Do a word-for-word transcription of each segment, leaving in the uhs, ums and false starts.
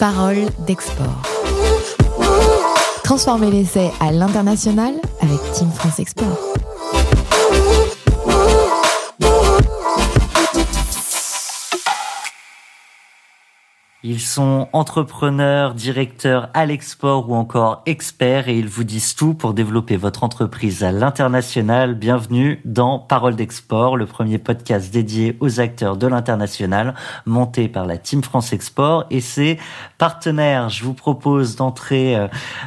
Parole d'export. Transformer l'essai à l'international avec Team France Export. Ils sont entrepreneurs, directeurs à l'export ou encore experts et ils vous disent tout pour développer votre entreprise à l'international. Bienvenue dans Parole d'Export, le premier podcast dédié aux acteurs de l'international monté par la Team France Export et ses partenaires. Je vous propose d'entrer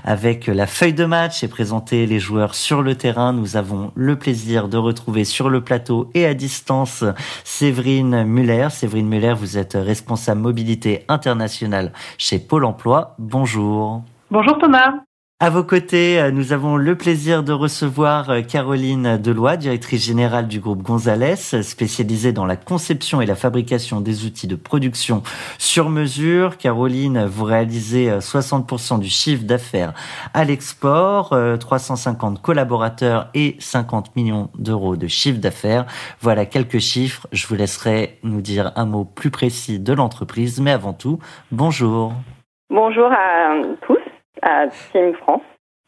avec la feuille de match et présenter les joueurs sur le terrain. Nous avons le plaisir de retrouver sur le plateau et à distance Séverine Müller. Séverine Müller, vous êtes responsable mobilité internationale international chez Pôle emploi. Bonjour. Bonjour Thomas. À vos côtés, nous avons le plaisir de recevoir Caroline Deloy, directrice générale du groupe Gonzales, spécialisée dans la conception et la fabrication des outils de production sur mesure. Caroline, vous réalisez soixante pour cent du chiffre d'affaires à l'export, trois cent cinquante collaborateurs et cinquante millions d'euros de chiffre d'affaires. Voilà quelques chiffres. Je vous laisserai nous dire un mot plus précis de l'entreprise, mais avant tout, bonjour. Bonjour à tous. À Team France.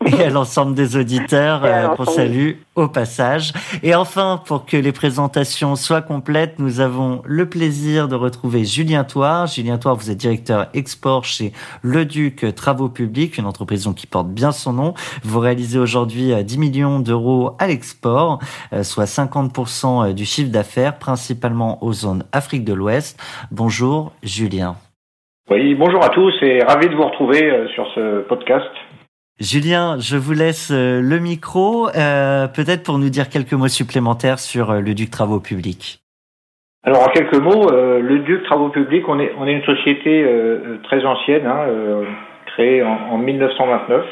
Et à l'ensemble des auditeurs euh, qu'on salue au passage. Et enfin, pour que les présentations soient complètes, nous avons le plaisir de retrouver Julien Toir. Julien Toir, vous êtes directeur export chez Leduc Travaux Publics, une entreprise qui porte bien son nom. Vous réalisez aujourd'hui dix millions d'euros à l'export, soit cinquante pour cent du chiffre d'affaires, principalement aux zones Afrique de l'Ouest. Bonjour Julien. Oui, bonjour à tous et ravi de vous retrouver sur ce podcast. Julien, je vous laisse le micro, euh, peut-être pour nous dire quelques mots supplémentaires sur Leduc Travaux Publics. Alors, en quelques mots, euh, Leduc Travaux Publics, on est, on est une société euh, très ancienne, hein, euh, créée en, en mille neuf cent vingt-neuf.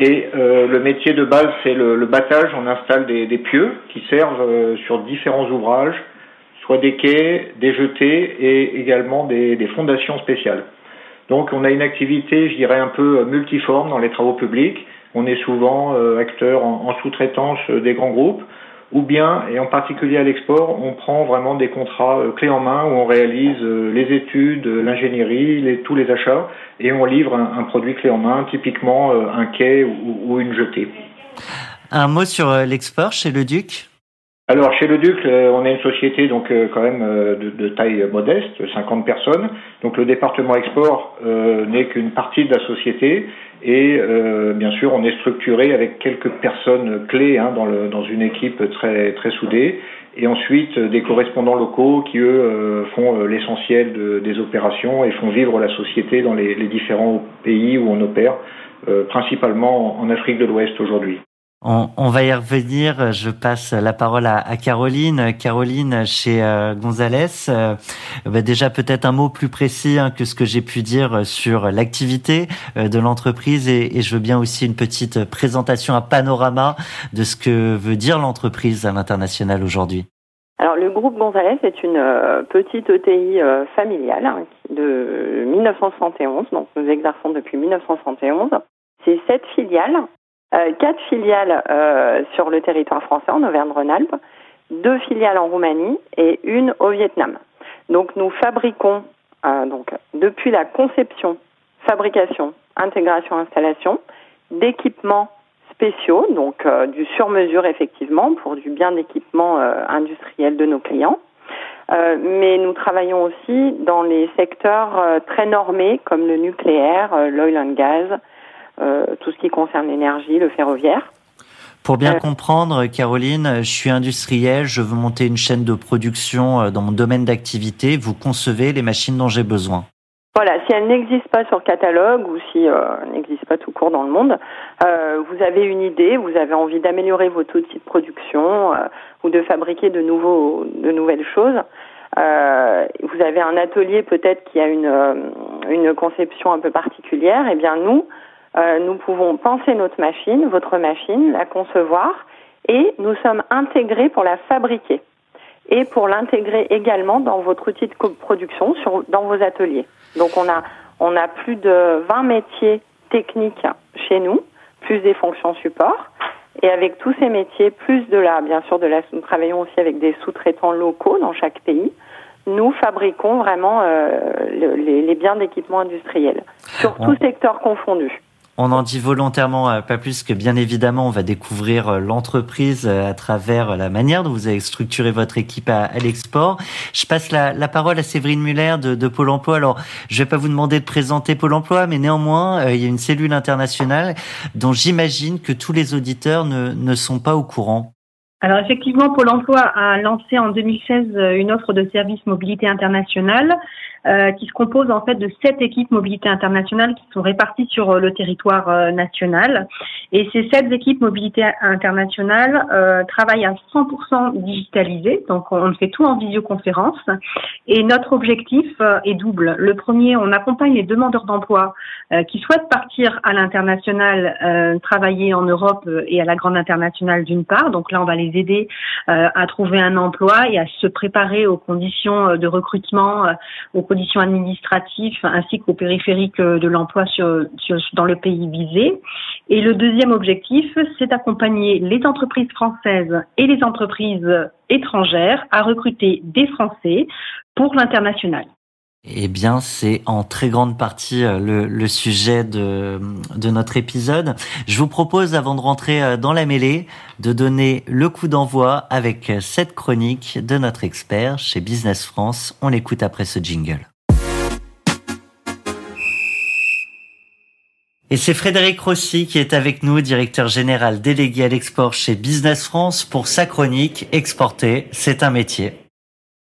Et euh, le métier de base, c'est le, le battage. On installe des, des pieux qui servent euh, sur différents ouvrages, soit des quais, des jetées et également des, des fondations spéciales. Donc on a une activité, je dirais, un peu multiforme dans les travaux publics. On est souvent euh, acteur en, en sous-traitance euh, des grands groupes, ou bien, et en particulier à l'export, on prend vraiment des contrats euh, clés en main où on réalise euh, les études, l'ingénierie, les, tous les achats, et on livre un, un produit clé en main, typiquement euh, un quai ou, ou une jetée. Un mot sur l'export chez Leduc ? Alors, chez Leduc, on est une société donc quand même de, de taille modeste, cinquante personnes. Donc, le département export euh, n'est qu'une partie de la société. Et euh, bien sûr, on est structuré avec quelques personnes clés hein, dans, le, dans une équipe très, très soudée. Et ensuite, des correspondants locaux qui, eux, font l'essentiel de, des opérations et font vivre la société dans les, les différents pays où on opère, euh, principalement en Afrique de l'Ouest aujourd'hui. On, on va y revenir. Je passe la parole à, à Caroline. Caroline, chez euh, Gonzales, euh, bah déjà peut-être un mot plus précis hein, que ce que j'ai pu dire sur l'activité euh, de l'entreprise et, et je veux bien aussi une petite présentation, un panorama de ce que veut dire l'entreprise à l'international aujourd'hui. Alors le groupe Gonzales est une euh, petite E T I euh, familiale hein, de mille neuf cent soixante et onze, donc nous exerçons depuis mille neuf cent soixante et onze. C'est sept filiales. Euh, quatre filiales euh, sur le territoire français, en Auvergne-Rhône-Alpes, deux filiales en Roumanie et une au Vietnam. Donc nous fabriquons, euh, donc depuis la conception, fabrication, intégration, installation, d'équipements spéciaux, donc euh, du sur-mesure effectivement pour du bien d'équipement euh, industriel de nos clients. Euh, mais nous travaillons aussi dans les secteurs euh, très normés comme le nucléaire, euh, l'oil and gas, Euh, tout ce qui concerne l'énergie, le ferroviaire. Pour bien euh, comprendre, Caroline, je suis industrielle, je veux monter une chaîne de production dans mon domaine d'activité. Vous concevez les machines dont j'ai besoin. Voilà, si elles n'existent pas sur catalogue ou si euh, elles n'existent pas tout court dans le monde, euh, vous avez une idée, vous avez envie d'améliorer vos taux de production euh, ou de fabriquer de, nouveaux, de nouvelles choses. Euh, vous avez un atelier peut-être qui a une, euh, une conception un peu particulière. Eh bien, nous... Euh, nous pouvons penser notre machine, votre machine, la concevoir et nous sommes intégrés pour la fabriquer et pour l'intégrer également dans votre outil de production, sur, dans vos ateliers. Donc on a, on a plus de vingt métiers techniques chez nous, plus des fonctions support et avec tous ces métiers, plus de la, bien sûr, de la, nous travaillons aussi avec des sous-traitants locaux dans chaque pays. nous fabriquons vraiment euh, le, les, les biens d'équipement industriel, sur tous secteurs confondus. On en dit volontairement pas plus que, bien évidemment, on va découvrir l'entreprise à travers la manière dont vous avez structuré votre équipe à, à l'export. Je passe la, la parole à Séverine Müller de, de Pôle emploi. Alors, je ne vais pas vous demander de présenter Pôle emploi, mais néanmoins, euh, il y a une cellule internationale dont j'imagine que tous les auditeurs ne, ne sont pas au courant. Alors, effectivement, Pôle emploi a lancé en deux mille seize une offre de service mobilité internationale. Euh, qui se compose en fait de sept équipes mobilité internationale qui sont réparties sur euh, le territoire euh, national. Et ces sept équipes mobilité internationale euh, travaillent à cent pour cent digitalisées, donc on fait tout en visioconférence. Et notre objectif euh, est double. Le premier, on accompagne les demandeurs d'emploi euh, qui souhaitent partir à l'international, euh, travailler en Europe et à la grande internationale d'une part. Donc là, on va les aider euh, à trouver un emploi et à se préparer aux conditions de recrutement, euh, aux conditions administratives ainsi qu'aux périphériques de l'emploi sur, sur, dans le pays visé. Et le deuxième objectif, c'est d'accompagner les entreprises françaises et les entreprises étrangères à recruter des Français pour l'international. Eh bien, c'est en très grande partie le, le sujet de, de notre épisode. Je vous propose, avant de rentrer dans la mêlée, de donner le coup d'envoi avec cette chronique de notre expert chez Business France. On l'écoute après ce jingle. Et c'est Frédéric Rossi qui est avec nous, directeur général délégué à l'export chez Business France, pour sa chronique « Exporter, c'est un métier ».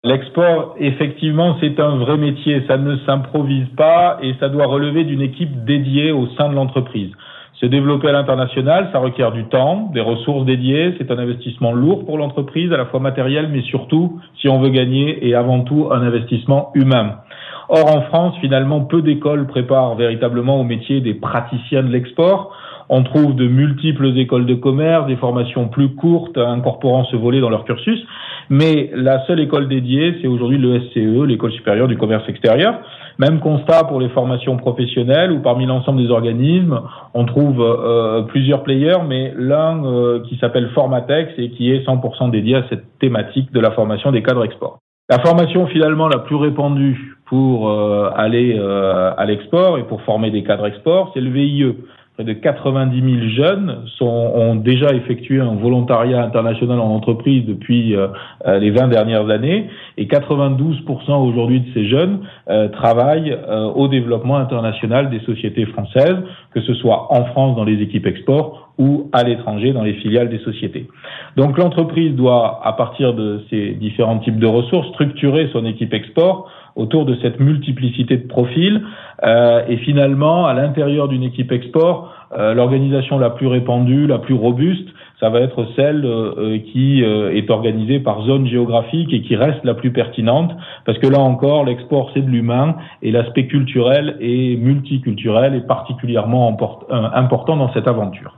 L'export, effectivement, c'est un vrai métier. Ça ne s'improvise pas et ça doit relever d'une équipe dédiée au sein de l'entreprise. Se développer à l'international, ça requiert du temps, des ressources dédiées. C'est un investissement lourd pour l'entreprise, à la fois matériel, mais surtout, si on veut gagner, et avant tout, un investissement humain. Or, en France, finalement, peu d'écoles préparent véritablement au métier des praticiens de l'export. On trouve de multiples écoles de commerce, des formations plus courtes incorporant ce volet dans leur cursus, mais la seule école dédiée, c'est aujourd'hui le S C E, l'École supérieure du commerce extérieur. Même constat pour les formations professionnelles, où parmi l'ensemble des organismes, on trouve euh, plusieurs players, mais l'un euh, qui s'appelle Formatex et qui est cent pour cent dédié à cette thématique de la formation des cadres export. La formation finalement la plus répandue pour euh, aller euh, à l'export et pour former des cadres export, c'est le V I E. Près de quatre-vingt-dix mille jeunes sont, ont déjà effectué un volontariat international en entreprise depuis euh, les vingt dernières années, et quatre-vingt-douze pour cent aujourd'hui de ces jeunes euh, travaillent euh, au développement international des sociétés françaises, que ce soit en France dans les équipes export ou à l'étranger dans les filiales des sociétés. Donc l'entreprise doit, à partir de ces différents types de ressources, structurer son équipe export autour de cette multiplicité de profils. Euh, et finalement, à l'intérieur d'une équipe export, euh, l'organisation la plus répandue, la plus robuste, ça va être celle euh, qui euh, est organisée par zone géographique et qui reste la plus pertinente, parce que là encore, l'export, c'est de l'humain, et l'aspect culturel et multiculturel est particulièrement import- euh, important dans cette aventure.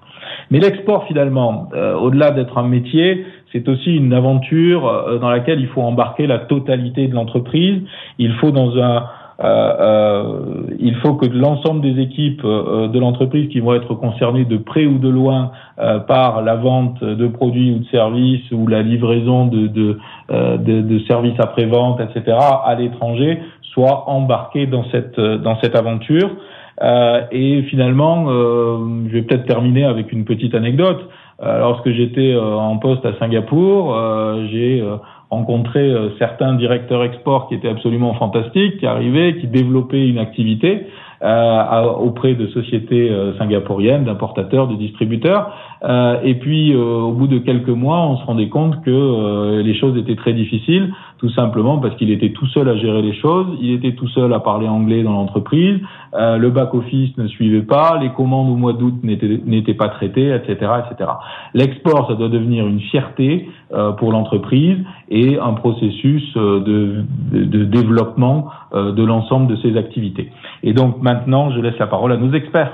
Mais l'export, finalement, euh, au-delà d'être un métier, c'est aussi une aventure euh, dans laquelle il faut embarquer la totalité de l'entreprise. Il faut dans un Euh, euh, il faut que l'ensemble des équipes euh, de l'entreprise qui vont être concernées de près ou de loin euh, par la vente de produits ou de services ou la livraison de, de, euh, de, de services après-vente, et cetera, à l'étranger, soient embarquées dans cette, dans cette aventure. Euh, et finalement, euh, je vais peut-être terminer avec une petite anecdote. Euh, lorsque j'étais euh, en poste à Singapour, euh, j'ai... Euh, rencontrer euh, certains directeurs export qui étaient absolument fantastiques, qui arrivaient, qui développaient une activité euh, à, auprès de sociétés euh, singapouriennes, d'importateurs, de distributeurs. Euh, et puis, euh, au bout de quelques mois, on se rendait compte que euh, les choses étaient très difficiles, tout simplement parce qu'il était tout seul à gérer les choses, il était tout seul à parler anglais dans l'entreprise, euh, le back-office ne suivait pas, les commandes au mois d'août n'étaient, n'étaient pas traitées, et cetera, et cetera. L'export, ça doit devenir une fierté euh, pour l'entreprise et un processus de, de, de développement euh, de l'ensemble de ses activités. Et donc, maintenant, je laisse la parole à nos experts.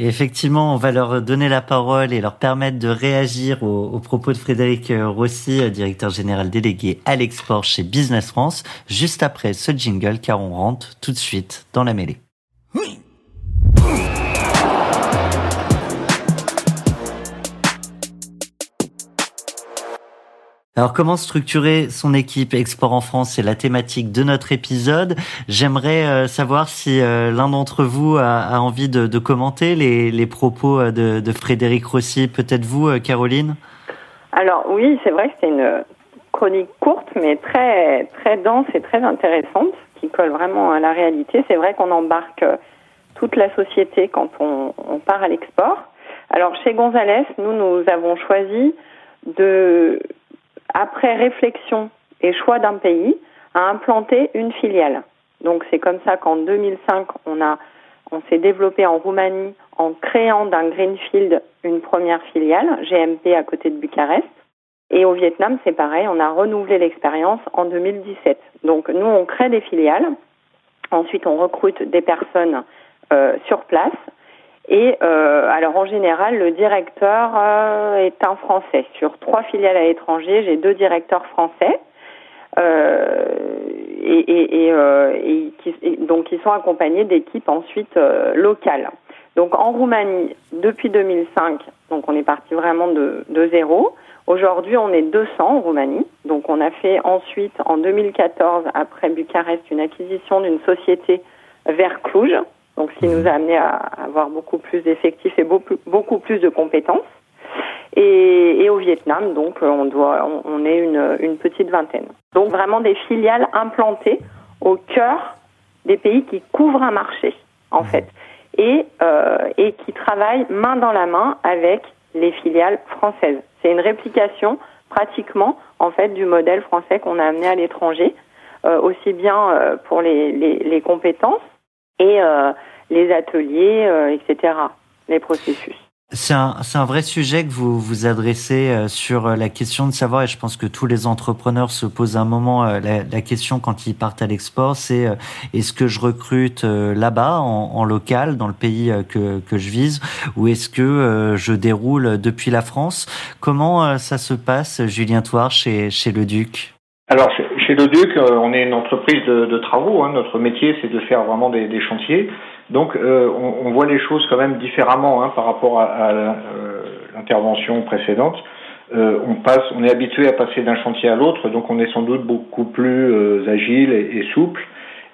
Et effectivement, on va leur donner la parole et leur permettre de réagir aux, aux propos de Frédéric Rossi, directeur général délégué à l'export chez Business France, juste après ce jingle, car on rentre tout de suite dans la mêlée. Oui. Alors, comment structurer son équipe Export en France, c'est la thématique de notre épisode. J'aimerais euh, savoir si euh, l'un d'entre vous a, a envie de, de commenter les, les propos de, de Frédéric Rossi. Peut-être vous, euh, Caroline ? Alors oui, c'est vrai que c'est une chronique courte, mais très, très dense et très intéressante, qui colle vraiment à la réalité. C'est vrai qu'on embarque toute la société quand on, on part à l'export. Alors, chez Gonzales, nous, nous avons choisi de... après réflexion et choix d'un pays, à implanter une filiale. Donc c'est comme ça qu'en deux mille cinq, on a, on s'est développé en Roumanie en créant d'un greenfield une première filiale, G M P à côté de Bucarest. Et au Vietnam, c'est pareil, on a renouvelé l'expérience en deux mille dix-sept. Donc nous, on crée des filiales. Ensuite, on recrute des personnes euh, sur place. Et euh, alors en général, le directeur euh, est un Français. Sur trois filiales à l'étranger, j'ai deux directeurs français, euh, et, et, et, euh, et, qui, et donc qui sont accompagnés d'équipes ensuite euh, locales. Donc en Roumanie, depuis deux mille cinq, donc on est parti vraiment de, de zéro. Aujourd'hui, on est deux cents en Roumanie. Donc on a fait ensuite en deux mille quatorze, après Bucarest, une acquisition d'une société vers Cluj. Donc, ce qui nous a amené à avoir beaucoup plus d'effectifs et beaucoup plus de compétences. Et, et au Vietnam, donc, on doit, on, on est une, une petite vingtaine. Donc, vraiment des filiales implantées au cœur des pays qui couvrent un marché, en fait, et, euh, et qui travaillent main dans la main avec les filiales françaises. C'est une réplication, pratiquement, en fait, du modèle français qu'on a amené à l'étranger, euh, aussi bien euh, pour les, les, les compétences, et euh, les ateliers, euh, et cetera, les processus. C'est un, c'est un vrai sujet que vous vous adressez euh, sur la question de savoir, et je pense que tous les entrepreneurs se posent à un moment euh, la, la question quand ils partent à l'export, c'est euh, est-ce que je recrute euh, là-bas, en, en local, dans le pays euh, que, que je vise, ou est-ce que euh, je déroule depuis la France ? Comment euh, ça se passe, Julien Toir, chez, chez Leduc ? Alors, chez Leduc, on est une entreprise de, de travaux. Hein. Notre métier, c'est de faire vraiment des, des chantiers. Donc, euh, on, on voit les choses quand même différemment hein, par rapport à, à euh, l'intervention précédente. Euh, on passe, on est habitué à passer d'un chantier à l'autre, donc on est sans doute beaucoup plus euh, agile et, et souple.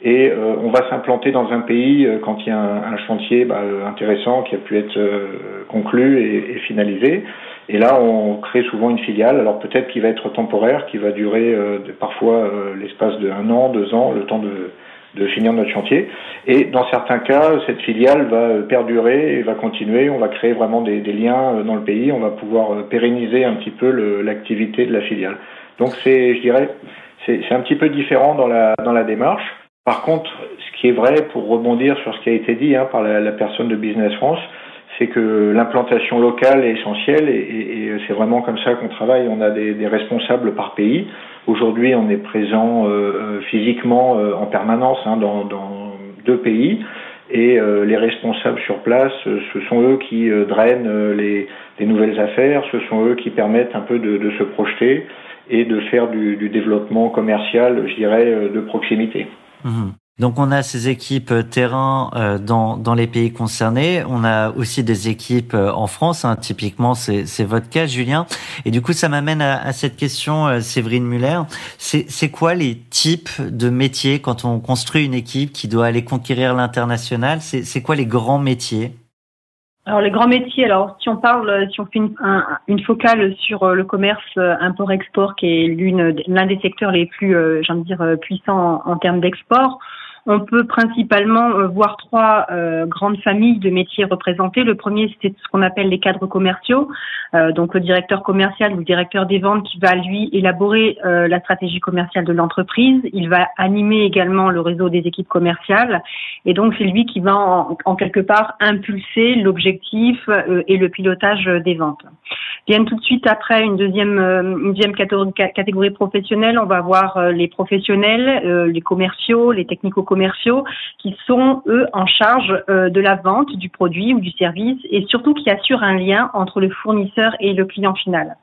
Et euh, on va s'implanter dans un pays euh, quand il y a un, un chantier bah, intéressant qui a pu être euh, conclu et, et finalisé. Et là, on crée souvent une filiale, alors peut-être qu'il va être temporaire, qui va durer euh, de, parfois euh, l'espace de un an, deux ans, le temps de, de finir notre chantier. Et dans certains cas, cette filiale va perdurer et va continuer. On va créer vraiment des, des liens dans le pays. On va pouvoir euh, pérenniser un petit peu le, l'activité de la filiale. Donc c'est, je dirais, c'est, c'est un petit peu différent dans la, dans la démarche. Par contre, ce qui est vrai, pour rebondir sur ce qui a été dit hein, par la, la personne de Business France, c'est que l'implantation locale est essentielle et, et, et c'est vraiment comme ça qu'on travaille. On a des, des responsables par pays. Aujourd'hui, on est présent euh, physiquement euh, en permanence hein, dans, dans deux pays et euh, les responsables sur place, ce sont eux qui euh, drainent les, les nouvelles affaires, ce sont eux qui permettent un peu de, de se projeter et de faire du, du développement commercial, je dirais, de proximité. Mmh. Donc on a ces équipes terrain euh, dans dans les pays concernés, on a aussi des équipes euh, en France, hein, typiquement c'est c'est votre cas Julien, et du coup ça m'amène à, à cette question euh, Séverine Müller, c'est c'est quoi les types de métiers quand on construit une équipe qui doit aller conquérir l'international, c'est c'est quoi les grands métiers? Alors les grands métiers, alors si on parle, si on fait une, un, une focale sur le commerce import-export qui est l'une l'un des secteurs les plus, euh, j'ai envie de dire, puissants en, en termes d'export, on peut principalement euh, voir trois euh, grandes familles de métiers représentées. Le premier, c'est ce qu'on appelle les cadres commerciaux, euh, donc le directeur commercial ou le directeur des ventes qui va, lui, élaborer euh, la stratégie commerciale de l'entreprise. Il va animer également le réseau des équipes commerciales et donc c'est lui qui va, en, en quelque part, impulser l'objectif euh, et le pilotage des ventes. Viennent tout de suite après une deuxième, euh, une deuxième catégorie professionnelle. On va voir euh, les professionnels, euh, les commerciaux, les technico-commerciaux, commerciaux qui sont, eux, en charge euh, de la vente du produit ou du service et surtout qui assurent un lien entre le fournisseur et le client final.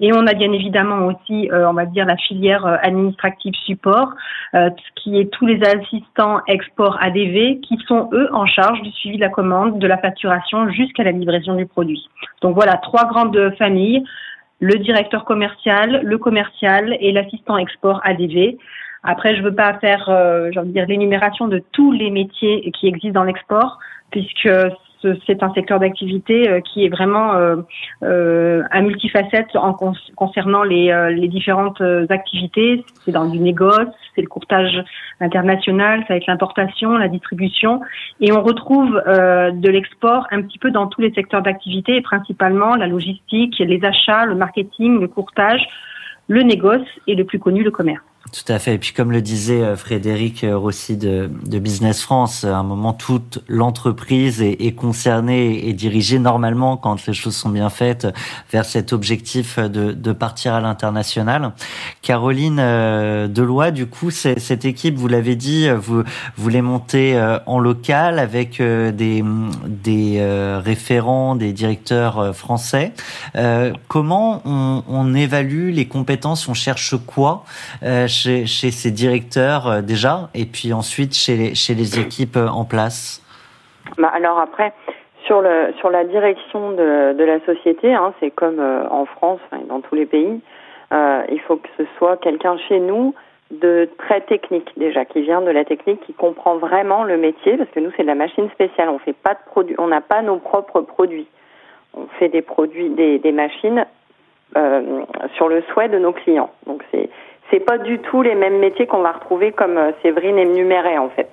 Et on a bien évidemment aussi, euh, on va dire, la filière euh, administrative support, euh, qui est tous les assistants export A D V qui sont, eux, en charge du suivi de la commande, de la facturation jusqu'à la livraison du produit. Donc voilà, trois grandes familles. le directeur commercial, le commercial et l'assistant export A D V. Après, je ne veux pas faire euh, j'ai envie de dire, l'énumération de tous les métiers qui existent dans l'export, puisque c'est un secteur d'activité qui est vraiment euh, euh, un multifacette en con- concernant les, euh, les différentes activités. C'est dans du négoce, c'est le courtage international, ça va être l'importation, la distribution. Et on retrouve euh, de l'export un petit peu dans tous les secteurs d'activité, et principalement la logistique, les achats, le marketing, le courtage, le négoce et le plus connu, le commerce. Tout à fait. Et puis, comme le disait Frédéric Rossi de, de Business France, à un moment, toute l'entreprise est, est concernée et dirigée normalement, quand les choses sont bien faites, vers cet objectif de, de partir à l'international. Caroline Deloy, du coup, c'est, cette équipe, vous l'avez dit, vous, vous les montez en local avec des, des référents, des directeurs français. Euh, comment on, on évalue les compétences? On cherche quoi euh, Chez, chez ces directeurs euh, déjà, et puis ensuite chez les, chez les équipes euh, en place. Bah alors après, sur, le, sur la direction de, de la société, hein, c'est comme euh, en France, enfin, dans tous les pays, euh, il faut que ce soit quelqu'un chez nous de très technique déjà, qui vient de la technique, qui comprend vraiment le métier, parce que nous c'est de la machine spéciale, on fait pas de produits, on n'a pas nos propres produits, on fait des produits, des, des machines euh, sur le souhait de nos clients. Donc c'est C'est pas du tout les mêmes métiers qu'on va retrouver comme Séverine énumérait en fait.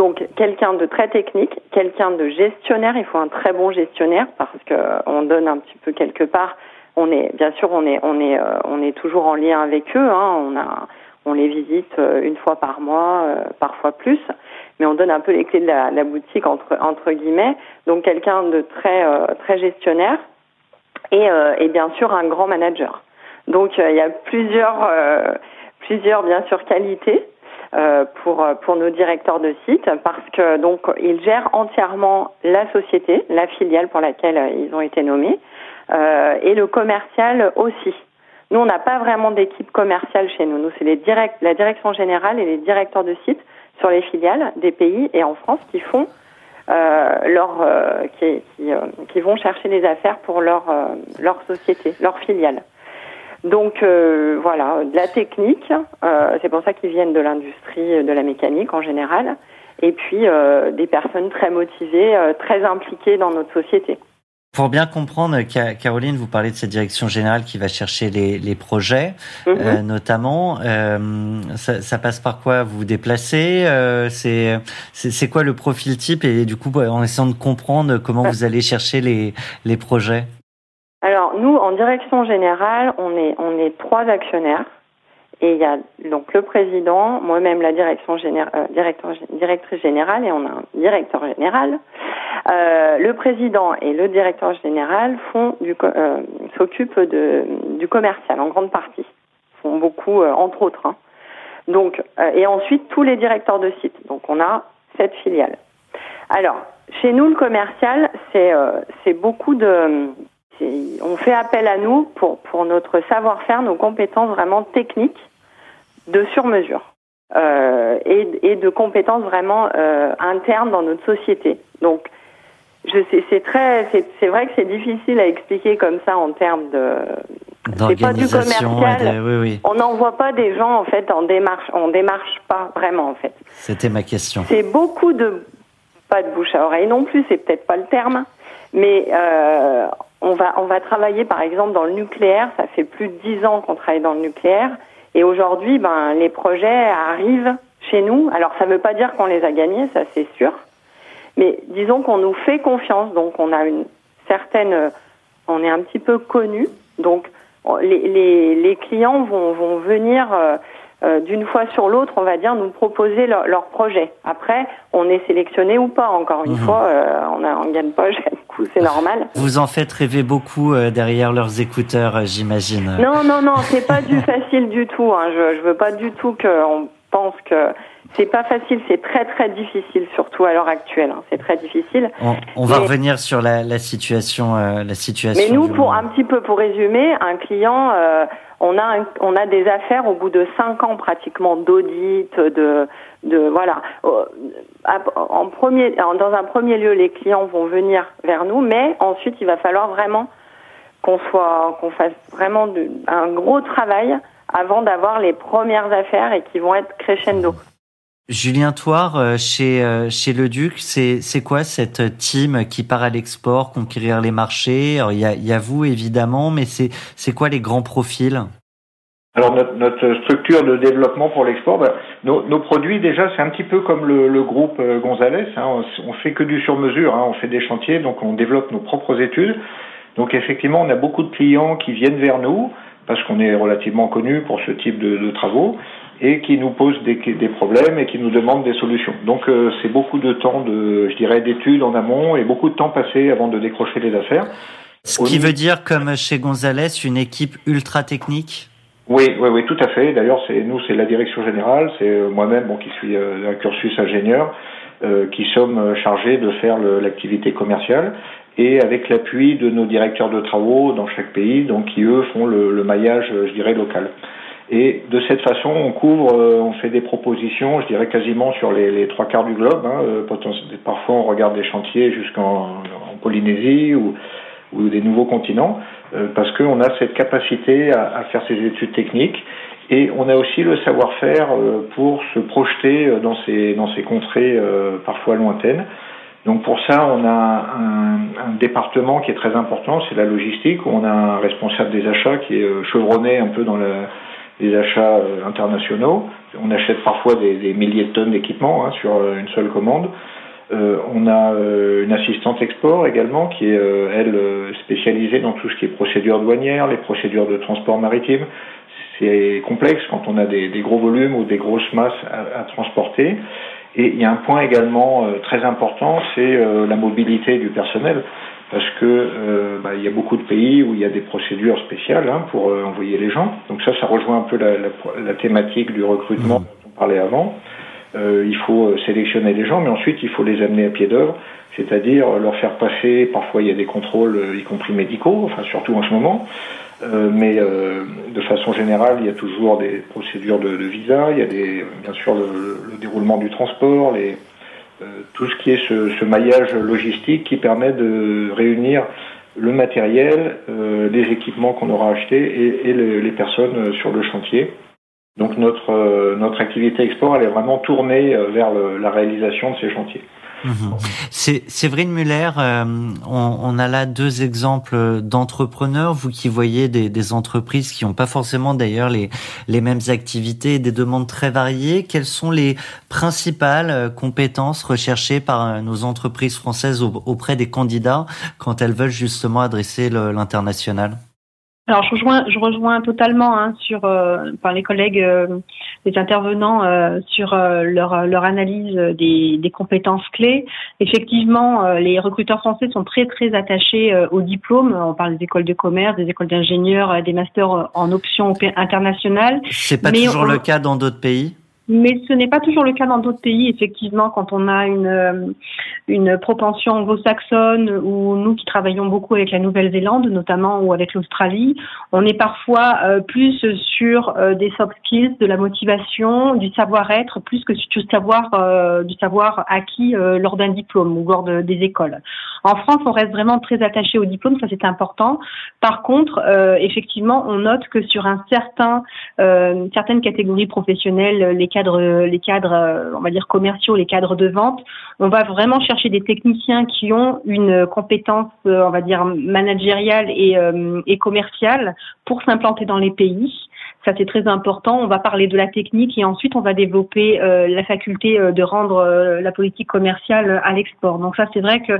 Donc quelqu'un de très technique, quelqu'un de gestionnaire, il faut un très bon gestionnaire parce que on donne un petit peu quelque part, on est bien sûr on est on est euh, on est toujours en lien avec eux hein, on a on les visite une fois par mois, euh, parfois plus, mais on donne un peu les clés de la, de la boutique entre entre guillemets. Donc quelqu'un de très euh, très gestionnaire et euh, et bien sûr un grand manager. Donc il euh, y a plusieurs, euh, plusieurs bien sûr qualités euh, pour pour nos directeurs de site parce que donc ils gèrent entièrement la société, la filiale pour laquelle ils ont été nommés euh, et le commercial aussi. Nous on n'a pas vraiment d'équipe commerciale chez nous. Nous c'est les direct, la direction générale et les directeurs de site sur les filiales des pays et en France qui font euh, leur euh, qui qui, euh, qui vont chercher les affaires pour leur euh, leur société, leur filiale. Donc euh, voilà, de la technique, euh, c'est pour ça qu'ils viennent de l'industrie, de la mécanique en général, et puis euh, des personnes très motivées, euh, très impliquées dans notre société. Pour bien comprendre, Caroline, vous parlez de cette direction générale qui va chercher les, les projets, mmh. euh, notamment. Euh, ça, ça passe par quoi? Vous vous déplacez euh, c'est, c'est, c'est quoi le profil type? Et du coup, en essayant de comprendre comment ouais. vous allez chercher les, les projets. Alors nous, en direction générale, on est on est trois actionnaires et il y a donc le président, moi-même la direction générale, euh, directeur, directrice générale et on a un directeur général. Euh, le président et le directeur général font du euh, s'occupent de du commercial en grande partie, font beaucoup euh, entre autres. Hein. Donc euh, et ensuite tous les directeurs de site. Donc on a sept filiales. Alors chez nous le commercial c'est euh, c'est beaucoup de C'est, on fait appel à nous pour, pour notre savoir-faire, nos compétences vraiment techniques de sur-mesure euh, et, et de compétences vraiment euh, internes dans notre société. Donc, je sais, c'est très, c'est, c'est vrai que c'est difficile à expliquer comme ça en termes de. C'est pas du commercial. De, oui, oui. On n'envoie pas des gens en fait en démarche, on démarche pas vraiment en fait. C'était ma question. C'est beaucoup de pas de bouche à oreille non plus, c'est peut-être pas le terme, mais. Euh, On va, on va travailler, par exemple, dans le nucléaire. Ça fait plus de dix ans qu'on travaille dans le nucléaire. Et aujourd'hui, ben, les projets arrivent chez nous. Alors, ça ne veut pas dire qu'on les a gagnés, ça c'est sûr. Mais disons qu'on nous fait confiance. Donc, on a une certaine... On est un petit peu connus. Donc, les, les, les clients vont, vont venir... Euh, Euh, d'une fois sur l'autre, on va dire, nous proposer leur, leur projet. Après, on est sélectionné ou pas, encore une mmh. fois, euh, on ne gagne pas, du coup, c'est normal. Vous en faites rêver beaucoup euh, derrière leurs écouteurs, euh, j'imagine. Non, non, non, c'est pas du facile du tout. Hein. Je ne veux pas du tout qu'on pense que... C'est pas facile, c'est très très difficile, surtout à l'heure actuelle. Hein. C'est très difficile. On, on va mais, revenir sur la, la situation, euh, la situation. Mais nous, pour monde. Un petit peu pour résumer, un client, euh, on a un, on a des affaires au bout de cinq ans pratiquement d'audit, de de voilà. En premier, dans un premier lieu, les clients vont venir vers nous, mais ensuite il va falloir vraiment qu'on soit, qu'on fasse vraiment de, un gros travail avant d'avoir les premières affaires et qui vont être crescendo. Julien Toir, chez, chez Leduc, c'est, c'est quoi cette team qui part à l'export, conquérir les marchés? Alors, il y a, il y a vous, évidemment, mais c'est, c'est quoi les grands profils? Alors, notre, notre structure de développement pour l'export, ben, nos, nos produits, déjà, c'est un petit peu comme le, le groupe Gonzales. Hein, on, on fait que du sur-mesure, hein, on fait des chantiers, donc on développe nos propres études. Donc, effectivement, on a beaucoup de clients qui viennent vers nous, parce qu'on est relativement connu pour ce type de, de travaux, et qui nous posent des, des problèmes et qui nous demandent des solutions. Donc, euh, c'est beaucoup de temps, de, je dirais, d'études en amont et beaucoup de temps passé avant de décrocher les affaires. Ce Au qui niveau... veut dire, comme chez Gonzales, une équipe ultra technique? Oui, oui, oui, tout à fait. D'ailleurs, c'est nous, c'est la direction générale, c'est euh, moi-même, bon, qui suis euh, un cursus ingénieur, euh, qui sommes chargés de faire le, l'activité commerciale, et avec l'appui de nos directeurs de travaux dans chaque pays, donc qui, eux, font le, le maillage, je dirais, local. Et de cette façon, on couvre, euh, on fait des propositions, je dirais quasiment sur les, les trois quarts du globe. Hein, euh, parfois, on regarde des chantiers jusqu'en en Polynésie ou, ou des nouveaux continents, euh, parce qu'on a cette capacité à, à faire ces études techniques. Et on a aussi le savoir-faire euh, pour se projeter dans ces, dans ces contrées euh, parfois lointaines. Donc pour ça, on a un, un département qui est très important, c'est la logistique, où on a un responsable des achats qui est chevronné un peu dans la, les achats internationaux. On achète parfois des, des milliers de tonnes d'équipements hein, sur une seule commande. Euh, on a une assistante export également qui est, elle, spécialisée dans tout ce qui est procédures douanières, les procédures de transport maritime. C'est complexe quand on a des, des gros volumes ou des grosses masses à, à transporter. Et il y a un point également euh, très important, c'est euh, la mobilité du personnel, parce que euh, bah, il y a beaucoup de pays où il y a des procédures spéciales hein, pour euh, envoyer les gens. Donc ça, ça rejoint un peu la, la, la thématique du recrutement dont on parlait avant. Euh, il faut euh, sélectionner les gens, mais ensuite il faut les amener à pied d'œuvre, c'est-à-dire leur faire passer, parfois il y a des contrôles, y compris médicaux, enfin surtout en ce moment, euh, mais euh, de façon générale il y a toujours des procédures de, de visa, il y a des, bien sûr le, le déroulement du transport, les, euh, tout ce qui est ce, ce maillage logistique qui permet de réunir le matériel, euh, les équipements qu'on aura achetés et, et les, les personnes sur le chantier. Donc notre euh, notre activité export, elle est vraiment tournée vers le, la réalisation de ces chantiers. Mmh. C'est, Séverine Müller, euh, on, on a là deux exemples d'entrepreneurs, vous qui voyez des, des entreprises qui n'ont pas forcément d'ailleurs les, les mêmes activités et des demandes très variées. Quelles sont les principales compétences recherchées par nos entreprises françaises auprès des candidats quand elles veulent justement adresser le, l'international ? Alors je rejoins, je rejoins totalement hein, sur, euh, enfin les collègues, euh, les intervenants euh, sur euh, leur leur analyse des, des compétences clés. Effectivement, euh, les recruteurs français sont très très attachés euh, aux diplômes. On parle des écoles de commerce, des écoles d'ingénieurs, euh, des masters en options internationales. C'est pas Mais toujours on... le cas dans d'autres pays. Mais ce n'est pas toujours le cas dans d'autres pays, effectivement, quand on a une une propension anglo-saxonne ou nous qui travaillons beaucoup avec la Nouvelle-Zélande, notamment, ou avec l'Australie, on est parfois euh, plus sur euh, des soft skills, de la motivation, du savoir-être, plus que sur du savoir euh, du savoir acquis euh, lors d'un diplôme ou lors de, des écoles. En France, on reste vraiment très attaché au diplôme, ça c'est important. Par contre, euh, effectivement, on note que sur un certain euh, certaines catégories professionnelles, les cadres, les cadres, on va dire commerciaux, les cadres de vente, on va vraiment chercher des techniciens qui ont une compétence, on va dire managériale et, euh, et commerciale pour s'implanter dans les pays. Ça, c'est très important. On va parler de la technique et ensuite, on va développer euh, la faculté de rendre euh, la politique commerciale à l'export. Donc ça, c'est vrai que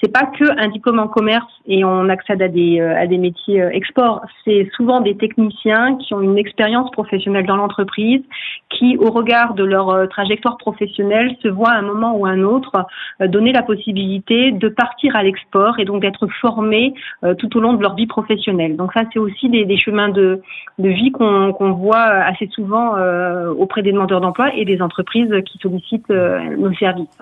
c'est pas que un diplôme en commerce et on accède à des euh, à des métiers euh, export. C'est souvent des techniciens qui ont une expérience professionnelle dans l'entreprise qui, au regard de leur euh, trajectoire professionnelle, se voient à un moment ou à un autre euh, donner la possibilité de partir à l'export et donc d'être formés euh, tout au long de leur vie professionnelle. Donc ça, c'est aussi des, des chemins de, de vie qu'on qu'on voit assez souvent euh, auprès des demandeurs d'emploi et des entreprises qui sollicitent euh, nos services.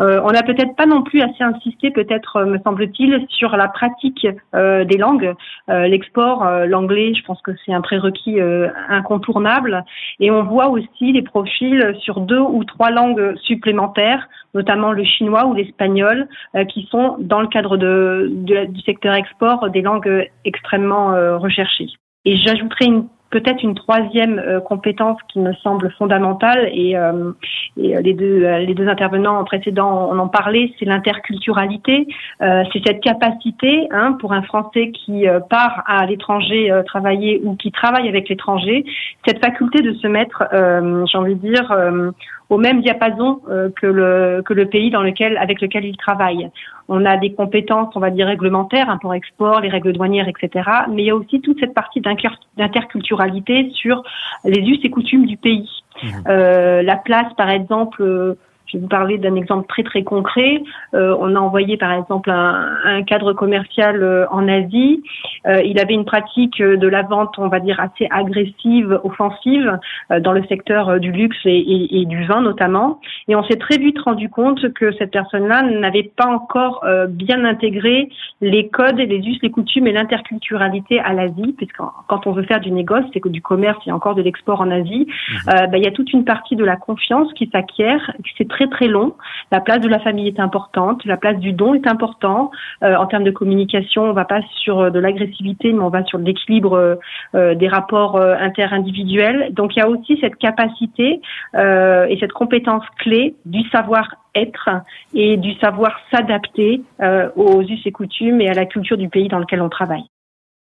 Euh, on n'a peut-être pas non plus assez insisté, peut-être, me semble-t-il, sur la pratique euh, des langues. Euh, l'export, euh, l'anglais, je pense que c'est un prérequis euh, incontournable. Et on voit aussi les profils sur deux ou trois langues supplémentaires notamment le chinois ou l'espagnol, euh, qui sont dans le cadre de, de, du secteur export des langues extrêmement euh, recherchées. Et j'ajouterai une peut-être une troisième euh, compétence qui me semble fondamentale, et, euh, et les, deux, les deux intervenants précédents on en parlait, c'est l'interculturalité. Euh, c'est cette capacité hein, pour un Français qui euh, part à l'étranger euh, travailler ou qui travaille avec l'étranger, cette faculté de se mettre, euh, j'ai envie de dire, euh, au même diapason euh, que le que le pays dans lequel avec lequel il travaille. On a des compétences, on va dire réglementaires, hein, pour export, les règles douanières, et cetera. Mais il y a aussi toute cette partie d'interculturalité sur les us et coutumes du pays. Mmh. Euh, la place, par exemple. Euh, Je vais vous parler d'un exemple très très concret. Euh, on a envoyé par exemple un, un cadre commercial euh, en Asie. Euh, il avait une pratique de la vente, on va dire, assez agressive, offensive, euh, dans le secteur euh, du luxe et, et, et du vin notamment. Et on s'est très vite rendu compte que cette personne-là n'avait pas encore euh, bien intégré les codes, les us, les coutumes et l'interculturalité à l'Asie, puisque quand on veut faire du négoce, c'est que du commerce et encore de l'export en Asie, il euh, bah, y a toute une partie de la confiance qui s'acquiert, qui s'est très très long. La place de la famille est importante, la place du don est importante. Euh, en termes de communication, on va pas sur de l'agressivité, mais on va sur l'équilibre euh, des rapports euh, interindividuels. Donc il y a aussi cette capacité euh, et cette compétence clé du savoir être et du savoir s'adapter euh, aux us et coutumes et à la culture du pays dans lequel on travaille.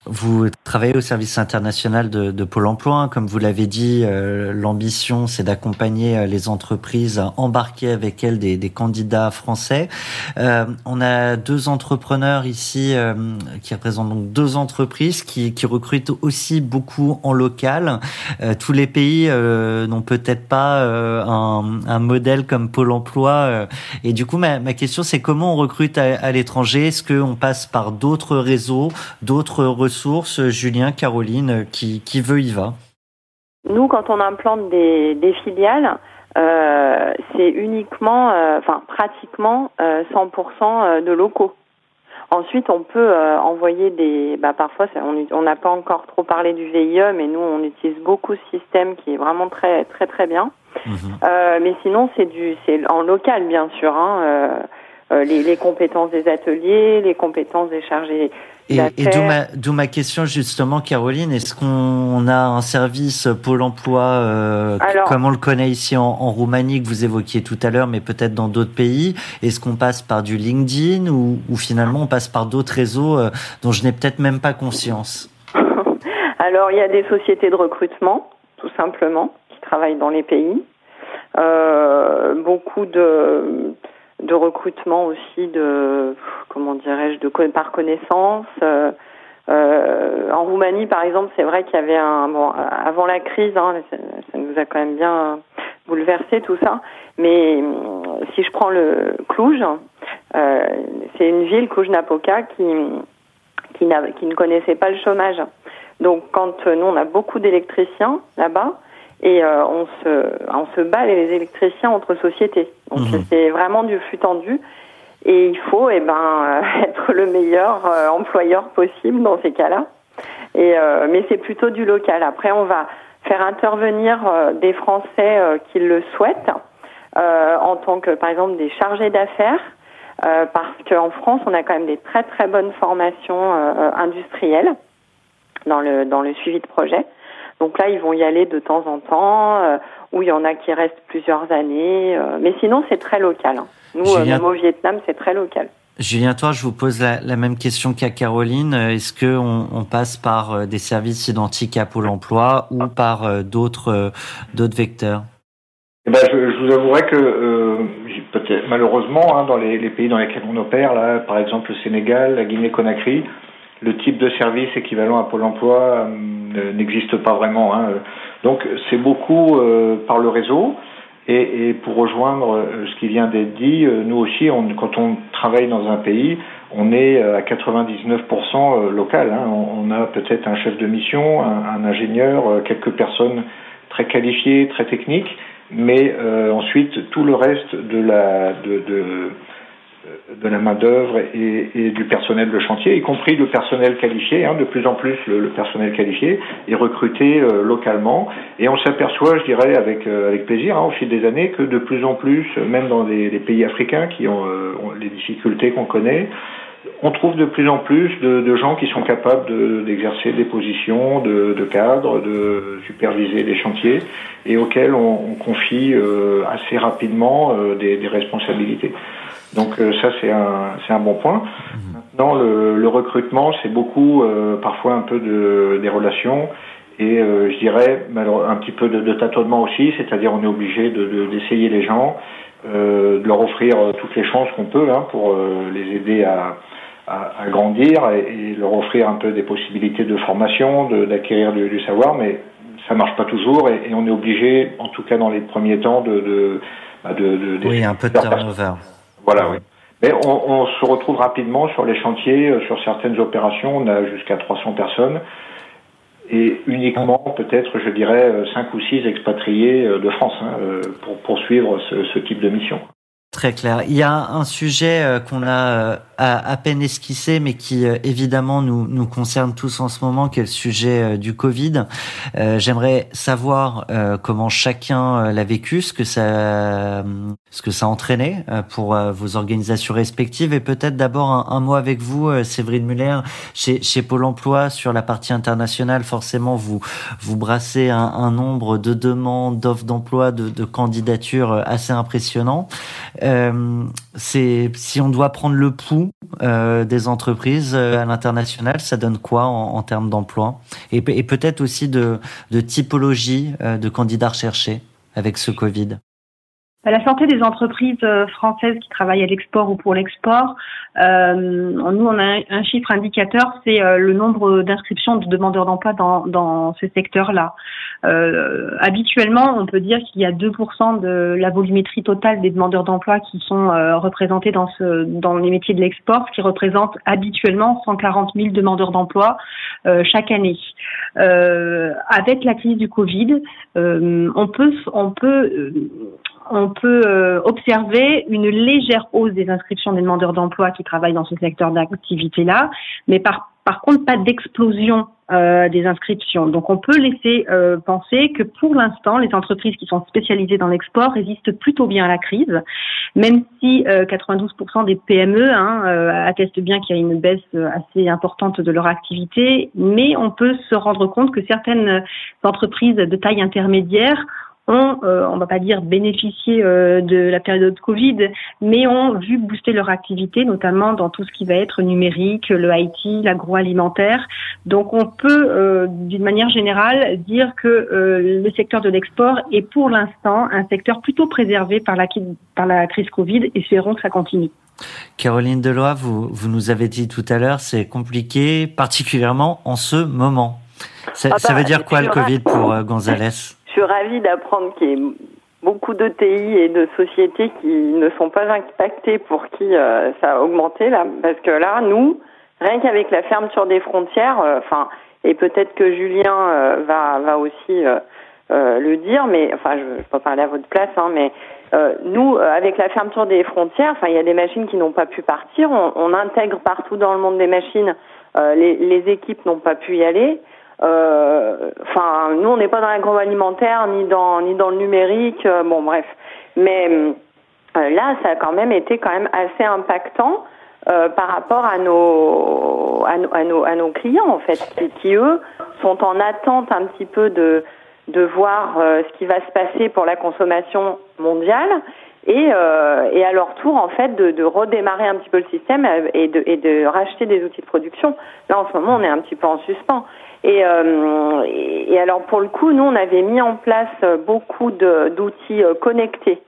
Vous travaillez au service international de, de Pôle emploi. Comme vous l'avez dit, euh, l'ambition, c'est d'accompagner les entreprises à embarquer avec elles des, des candidats français. Euh, on a deux entrepreneurs ici euh, qui représentent donc deux entreprises qui, qui recrutent aussi beaucoup en local. Euh, tous les pays euh, n'ont peut-être pas euh, un, un modèle comme Pôle emploi. Euh, et du coup, ma, ma question, c'est comment on recrute à, à l'étranger? Est-ce qu'on passe par d'autres réseaux, d'autres ressources? Source, Julien, Caroline, qui, qui veut y va. Nous, quand on implante des, des filiales, euh, c'est uniquement, euh, enfin pratiquement euh, cent pour cent de locaux. Ensuite, on peut euh, envoyer des... Bah, parfois, ça, on n'a pas encore trop parlé du V I E, mais nous, on utilise beaucoup ce système qui est vraiment très, très, très bien. Mmh. Euh, mais sinon, c'est, du, c'est en local, bien sûr. Hein, euh, euh, les, les compétences des ateliers, les compétences des chargés... Et, et d'où, ma, d'où ma question justement, Caroline, est-ce qu'on a un service Pôle emploi euh, Alors, comme on le connaît ici en, en Roumanie, que vous évoquiez tout à l'heure, mais peut-être dans d'autres pays? Est-ce qu'on passe par du LinkedIn ou, ou finalement on passe par d'autres réseaux euh, dont je n'ai peut-être même pas conscience? Alors, il y a des sociétés de recrutement, tout simplement, qui travaillent dans les pays. Euh, beaucoup de... de recrutement aussi de comment dirais-je de par connaissance euh, euh, en Roumanie par exemple, c'est vrai qu'il y avait un bon avant la crise hein, ça, ça nous a quand même bien bouleversé tout ça, mais si je prends le Cluj, euh, c'est une ville, Cluj-Napoca, qui qui, n'a, qui ne connaissait pas le chômage, donc quand nous on a beaucoup d'électriciens là-bas. Et euh, on se on se bat les électriciens entre sociétés. Donc mmh. c'est vraiment du flux tendu. Et il faut eh ben euh, être le meilleur euh, employeur possible dans ces cas-là. Et euh, mais c'est plutôt du local. Après, on va faire intervenir euh, des Français euh, qui le souhaitent, euh, en tant que par exemple des chargés d'affaires, euh, parce qu'en France, on a quand même des très très bonnes formations euh, industrielles dans le dans le suivi de projet. Donc là, ils vont y aller de temps en temps, euh, ou il y en a qui restent plusieurs années. Euh, mais sinon, c'est très local. Hein. Nous, Julien... euh, même au Vietnam, c'est très local. Julien Toir, je vous pose la, la même question qu'à Caroline. Est-ce qu'on on passe par des services identiques à Pôle emploi ou par euh, d'autres, euh, d'autres vecteurs? Eh ben, je, je vous avouerai que euh, peut-être, malheureusement, hein, dans les, les pays dans lesquels on opère, là, par exemple le Sénégal, la Guinée-Conakry, le type de service équivalent à Pôle emploi euh, n'existe pas vraiment. Hein. Donc c'est beaucoup euh, par le réseau. Et, et pour rejoindre euh, ce qui vient d'être dit, euh, nous aussi, on, quand on travaille dans un pays, on est à quatre-vingt-dix-neuf pour cent local. Hein. On, on a peut-être un chef de mission, un, un ingénieur, euh, quelques personnes très qualifiées, très techniques. Mais euh, ensuite, tout le reste de la... de, de de la main-d'œuvre et, et du personnel de chantier, y compris le personnel qualifié, hein, de plus en plus le, le personnel qualifié est recruté euh, localement, et on s'aperçoit, je dirais, avec, euh, avec plaisir, hein, au fil des années, que de plus en plus, même dans les, les pays africains qui ont, euh, ont les difficultés qu'on connaît, on trouve de plus en plus de, de gens qui sont capables de, d'exercer des positions de, de cadre, de superviser des chantiers, et auxquels on, on confie euh, assez rapidement euh, des, des responsabilités. Donc euh, ça, c'est un c'est un bon point. Maintenant, le, le recrutement, c'est beaucoup euh, parfois un peu de des relations et euh, je dirais un petit peu de, de tâtonnement aussi, c'est-à-dire on est obligé de, de d'essayer les gens, euh, de leur offrir toutes les chances qu'on peut, hein, pour euh, les aider à à, à grandir et, et leur offrir un peu des possibilités de formation, de, d'acquérir du, du savoir, mais ça marche pas toujours et, et on est obligé, en tout cas dans les premiers temps, de de bah, de, de oui, un peu de turnover. Voilà, oui. Mais on, on se retrouve rapidement sur les chantiers, sur certaines opérations, on a jusqu'à trois cents personnes, et uniquement peut-être, je dirais, cinq ou six expatriés de France, hein, pour poursuivre ce, ce type de mission. Très clair. Il y a un sujet qu'on a à peine esquissé, mais qui évidemment nous, nous concerne tous en ce moment, qui est le sujet du Covid. Euh, j'aimerais savoir euh, comment chacun l'a vécu, ce que ça, ce que ça entraînait pour vos organisations respectives, et peut-être d'abord un, un mot avec vous, Séverine Müller, chez, chez Pôle emploi, sur la partie internationale. Forcément, vous vous brassez un, un nombre de demandes, d'offres d'emploi, de, de candidatures assez impressionnant. Euh, c'est, si on doit prendre le pouls euh, des entreprises euh, à l'international, ça donne quoi en, en termes d'emploi et, et peut-être aussi de, de typologie euh, de candidats recherchés avec ce Covid? La santé des entreprises françaises qui travaillent à l'export ou pour l'export, euh, nous on a un chiffre indicateur, c'est le nombre d'inscriptions de demandeurs d'emploi dans, dans ce secteur-là. Euh, habituellement, on peut dire qu'il y a deux pour cent de la volumétrie totale des demandeurs d'emploi qui sont euh, représentés dans, ce, dans les métiers de l'export, ce qui représente habituellement cent quarante mille demandeurs d'emploi euh, chaque année. Euh, avec la crise du Covid, euh, on peut, on peut euh, on peut observer une légère hausse des inscriptions des demandeurs d'emploi qui travaillent dans ce secteur d'activité-là, mais par, par contre pas d'explosion euh, des inscriptions. Donc on peut laisser euh, penser que pour l'instant, les entreprises qui sont spécialisées dans l'export résistent plutôt bien à la crise, même si euh, quatre-vingt-douze pour cent des P M E hein, euh, attestent bien qu'il y a une baisse assez importante de leur activité, mais on peut se rendre compte que certaines entreprises de taille intermédiaire ont, euh, on ne va pas dire bénéficier euh, de la période Covid, mais ont vu booster leur activité, notamment dans tout ce qui va être numérique, le I T, l'agroalimentaire. Donc on peut, euh, d'une manière générale, dire que euh, le secteur de l'export est pour l'instant un secteur plutôt préservé par la, par la crise Covid, et espérons que ça continue. Caroline Deloy, vous, vous nous avez dit tout à l'heure, c'est compliqué, particulièrement en ce moment. Ça, ah bah, ça veut dire quoi le Covid pour euh, Gonzales? Je suis ravie d'apprendre qu'il y ait beaucoup d'O T I et de sociétés qui ne sont pas impactées, pour qui euh, ça a augmenté là, parce que là, nous, rien qu'avec la fermeture des frontières, euh, enfin, et peut-être que Julien euh, va va aussi euh, euh, le dire, mais enfin, je ne peux pas parler à votre place, hein, mais euh, nous, euh, avec la fermeture des frontières, enfin, il y a des machines qui n'ont pas pu partir. On, on intègre partout dans le monde des machines. Euh, les, les équipes n'ont pas pu y aller. Enfin, euh, nous, on n'est pas dans l'agroalimentaire ni dans ni dans le numérique. Euh, bon, bref. Mais euh, là, ça a quand même été quand même assez impactant euh, par rapport à nos à nos à nos à nos clients en fait, qui, qui eux sont en attente un petit peu de de voir euh, ce qui va se passer pour la consommation mondiale et euh, et à leur tour en fait de, de redémarrer un petit peu le système et de et de racheter des outils de production. Là, en ce moment, on est un petit peu en suspens. Et, euh, et, et alors pour le coup, nous on avait mis en place beaucoup de, d'outils connectés.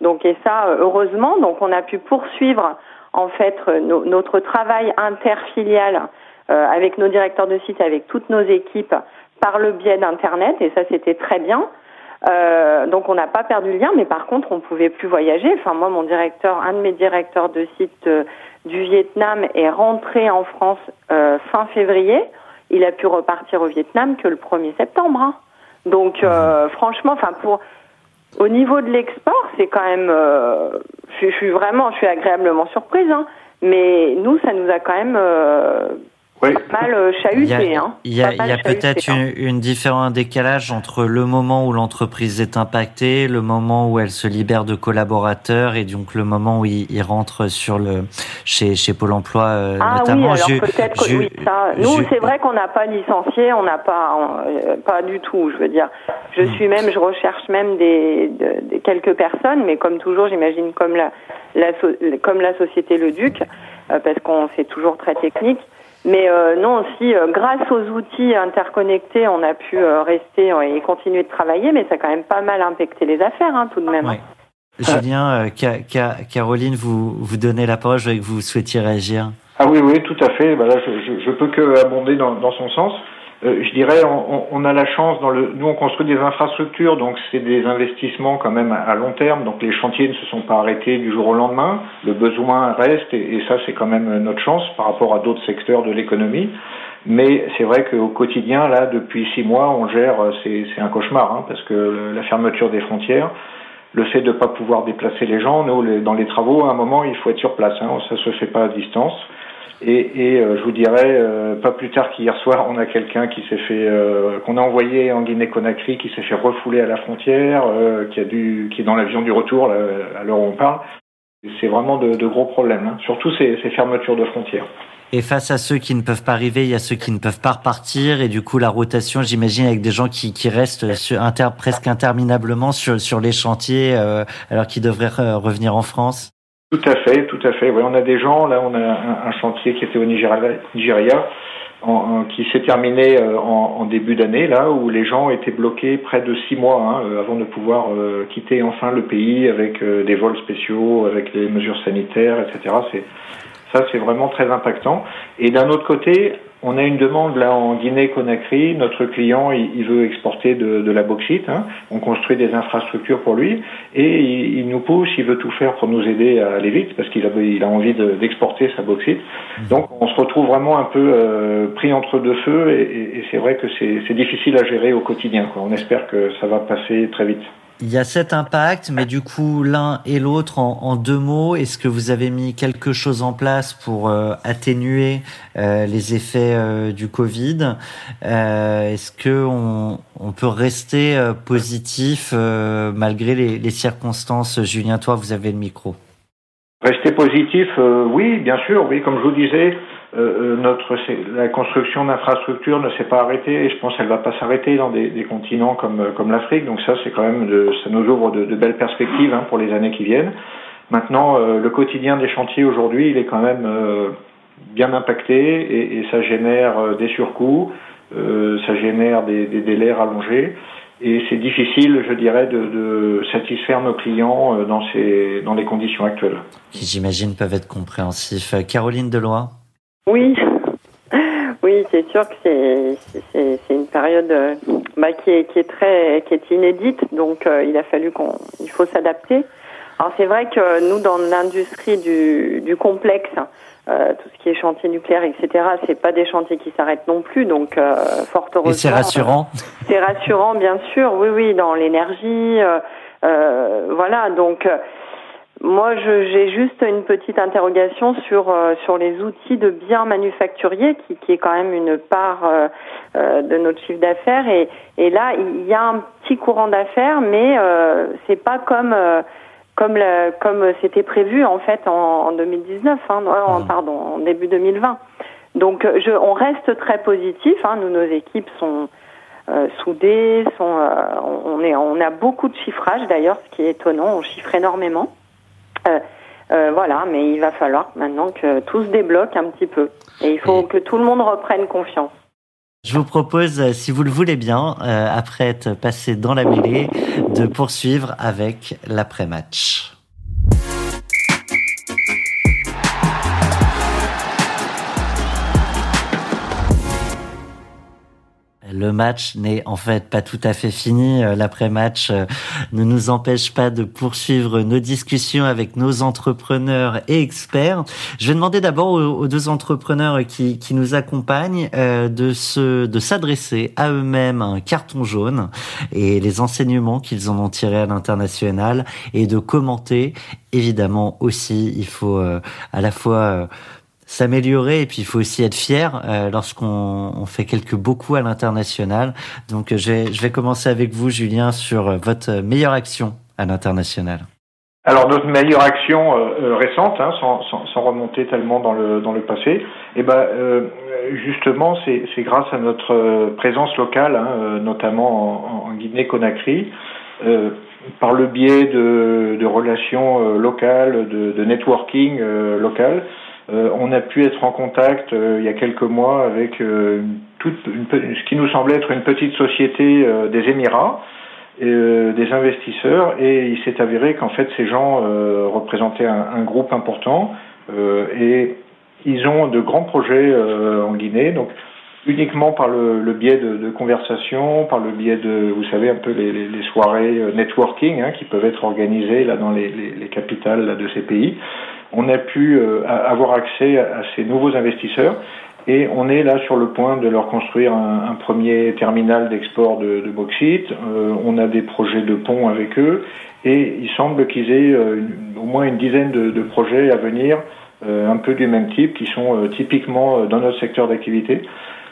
Donc et ça heureusement, donc on a pu poursuivre en fait no, notre travail interfilial euh, avec nos directeurs de site, avec toutes nos équipes par le biais d'internet. Et ça c'était très bien. Euh, donc on n'a pas perdu le lien, mais par contre on pouvait plus voyager. Enfin moi mon directeur, un de mes directeurs de site euh, du Vietnam est rentré en France euh, fin février. Il a pu repartir au Vietnam que le premier septembre. Hein. Donc, euh, franchement, enfin pour au niveau de l'export, c'est quand même. Euh, je, je suis vraiment, je suis agréablement surprise, hein, mais nous, ça nous a quand même euh, oui. pas mal chahuté. Il y a, hein, a, a peut-être une, une différence, un décalage entre le moment où l'entreprise est impactée, le moment où elle se libère de collaborateurs et donc le moment où ils il rentrent sur le, chez, chez Pôle emploi euh, ah, notamment. Ah oui, alors je, peut-être je, que oui, ça, nous, je, c'est vrai qu'on n'a pas licencié, on n'a pas, on, pas du tout, je veux dire. Je suis même, je recherche même des, des, des quelques personnes, mais comme toujours, j'imagine comme la, la comme la société Leduc, euh, parce qu'on c'est toujours très technique. Mais euh, non, si euh, grâce aux outils interconnectés, on a pu euh, rester euh, et continuer de travailler, mais ça a quand même pas mal impacté les affaires, hein, tout de même. Oui. Julien, euh, ca, ca, Caroline, vous vous donnez la parole, je vois que vous souhaitiez réagir. Ah oui, oui, tout à fait. Ben là, je, je, je peux que abonder dans, dans son sens. Euh, je dirais, on, on a la chance dans le, nous on construit des infrastructures, donc c'est des investissements quand même à, à long terme, donc les chantiers ne se sont pas arrêtés du jour au lendemain, le besoin reste, et, et ça c'est quand même notre chance par rapport à d'autres secteurs de l'économie. Mais c'est vrai qu'au quotidien, là, depuis six mois, on gère, c'est, c'est un cauchemar, hein, parce que la fermeture des frontières, le fait de ne pas pouvoir déplacer les gens, nous, les, dans les travaux, à un moment, il faut être sur place, hein, ça se fait pas à distance. Et, et euh, je vous dirais, euh, pas plus tard qu'hier soir, on a quelqu'un qui s'est fait, euh, qu'on a envoyé en Guinée-Conakry, qui s'est fait refouler à la frontière, euh, qui a dû, qui est dans l'avion du retour, là, à l'heure où on parle. C'est vraiment de, de gros problèmes, hein. Surtout ces, ces fermetures de frontières. Et face à ceux qui ne peuvent pas arriver, il y a ceux qui ne peuvent pas repartir. Et du coup, la rotation, j'imagine, avec des gens qui, qui restent sur, inter, presque interminablement sur, sur les chantiers, euh, alors qu'ils devraient euh, revenir en France. Tout à fait, tout à fait. Oui, on a des gens, là, on a un, un chantier qui était au Nigeria, Nigeria en, en, qui s'est terminé en, en début d'année, là, où les gens étaient bloqués près de six mois hein, avant de pouvoir euh, quitter enfin le pays avec euh, des vols spéciaux, avec les mesures sanitaires, et cetera. C'est, ça, c'est vraiment très impactant. Et d'un autre côté, on a une demande, là, en Guinée-Conakry. Notre client, il, il veut exporter de, de la bauxite, hein. On construit des infrastructures pour lui. Et il, il nous pousse, il veut tout faire pour nous aider à aller vite, parce qu'il a, il a envie de, d'exporter sa bauxite. Donc, on se retrouve vraiment un peu euh, pris entre deux feux. Et, et, et c'est vrai que c'est, c'est difficile à gérer au quotidien, quoi. On espère que ça va passer très vite. Il y a cet impact, mais du coup, l'un et l'autre, en, en deux mots, est-ce que vous avez mis quelque chose en place pour euh, atténuer euh, les effets euh, du Covid ? euh, Est-ce qu'on on peut rester euh, positif euh, malgré les, les circonstances ? Julien, toi, vous avez le micro. Rester positif, euh, oui, bien sûr. Oui, comme je vous disais, euh, notre, la construction d'infrastructures ne s'est pas arrêtée et je pense qu'elle ne va pas s'arrêter dans des, des continents comme, comme l'Afrique. Donc ça, c'est quand même de, ça nous ouvre de, de belles perspectives hein, pour les années qui viennent. Maintenant, euh, le quotidien des chantiers aujourd'hui, il est quand même euh, bien impacté et, et ça génère euh, des surcoûts, euh, ça génère des, des délais rallongés. Et c'est difficile, je dirais, de, de satisfaire nos clients dans, ces, dans les conditions actuelles. Qui, j'imagine, peuvent être compréhensifs. Caroline Deloy ? Oui, oui, c'est sûr que c'est c'est, c'est une période bah, qui est qui est très qui est inédite, donc euh, il a fallu qu'on il faut s'adapter. Alors c'est vrai que nous dans l'industrie du du complexe, euh, tout ce qui est chantier nucléaire, et cetera, c'est pas des chantiers qui s'arrêtent non plus, donc euh, fort heureusement. Et c'est rassurant. C'est rassurant, bien sûr. Oui, oui, dans l'énergie, euh, euh, voilà, donc. Euh, Moi, je, j'ai juste une petite interrogation sur euh, sur les outils de biens manufacturiers, qui, qui est quand même une part euh, euh, de notre chiffre d'affaires. Et, et là, il y a un petit courant d'affaires, mais euh, c'est pas comme euh, comme la, comme c'était prévu en fait en, en deux mille dix-neuf, hein, en, pardon, en début deux mille vingt. Donc, je, on reste très positif. Hein, nous, nos équipes sont Euh, soudées, sont euh, on est on a beaucoup de chiffrage d'ailleurs, ce qui est étonnant. On chiffre énormément. Euh, euh, voilà, mais il va falloir maintenant que tout se débloque un petit peu. Et il faut et que tout le monde reprenne confiance. Je vous propose, si vous le voulez bien, euh, après être passé dans la mêlée, de poursuivre avec l'après-match. le match n'est en fait pas tout à fait fini. L'après-match ne nous empêche pas de poursuivre nos discussions avec nos entrepreneurs et experts. Je vais demander d'abord aux deux entrepreneurs qui, qui nous accompagnent de se, de s'adresser à eux-mêmes un carton jaune et les enseignements qu'ils en ont tirés à l'international et de commenter. Évidemment aussi, il faut à la fois s'améliorer et puis il faut aussi être fier euh, lorsqu'on on fait quelques beaux coups à l'international. Donc je vais, je vais commencer avec vous, Julien, sur votre meilleure action à l'international. Alors notre meilleure action euh, récente, hein, sans, sans, sans remonter tellement dans le dans le passé, eh ben euh, justement c'est, c'est grâce à notre présence locale, hein, notamment en, en Guinée-Conakry, euh, par le biais de, de relations locales, de, de networking euh, local. Euh, on a pu être en contact euh, il y a quelques mois avec euh, une toute, une, ce qui nous semblait être une petite société euh, des Émirats, euh, des investisseurs, et il s'est avéré qu'en fait ces gens euh, représentaient un, un groupe important euh, et ils ont de grands projets euh, en Guinée, donc uniquement par le, le biais de, de conversations, par le biais de, vous savez, un peu les, les, les soirées networking, hein, qui peuvent être organisées là dans les, les, les capitales là, de ces pays. On a pu euh, avoir accès à ces nouveaux investisseurs et on est là sur le point de leur construire un, un premier terminal d'export de, de bauxite. Euh, on a des projets de pont avec eux et il semble qu'ils aient euh, une, au moins une dizaine de, de projets à venir, euh, un peu du même type, qui sont euh, typiquement dans notre secteur d'activité.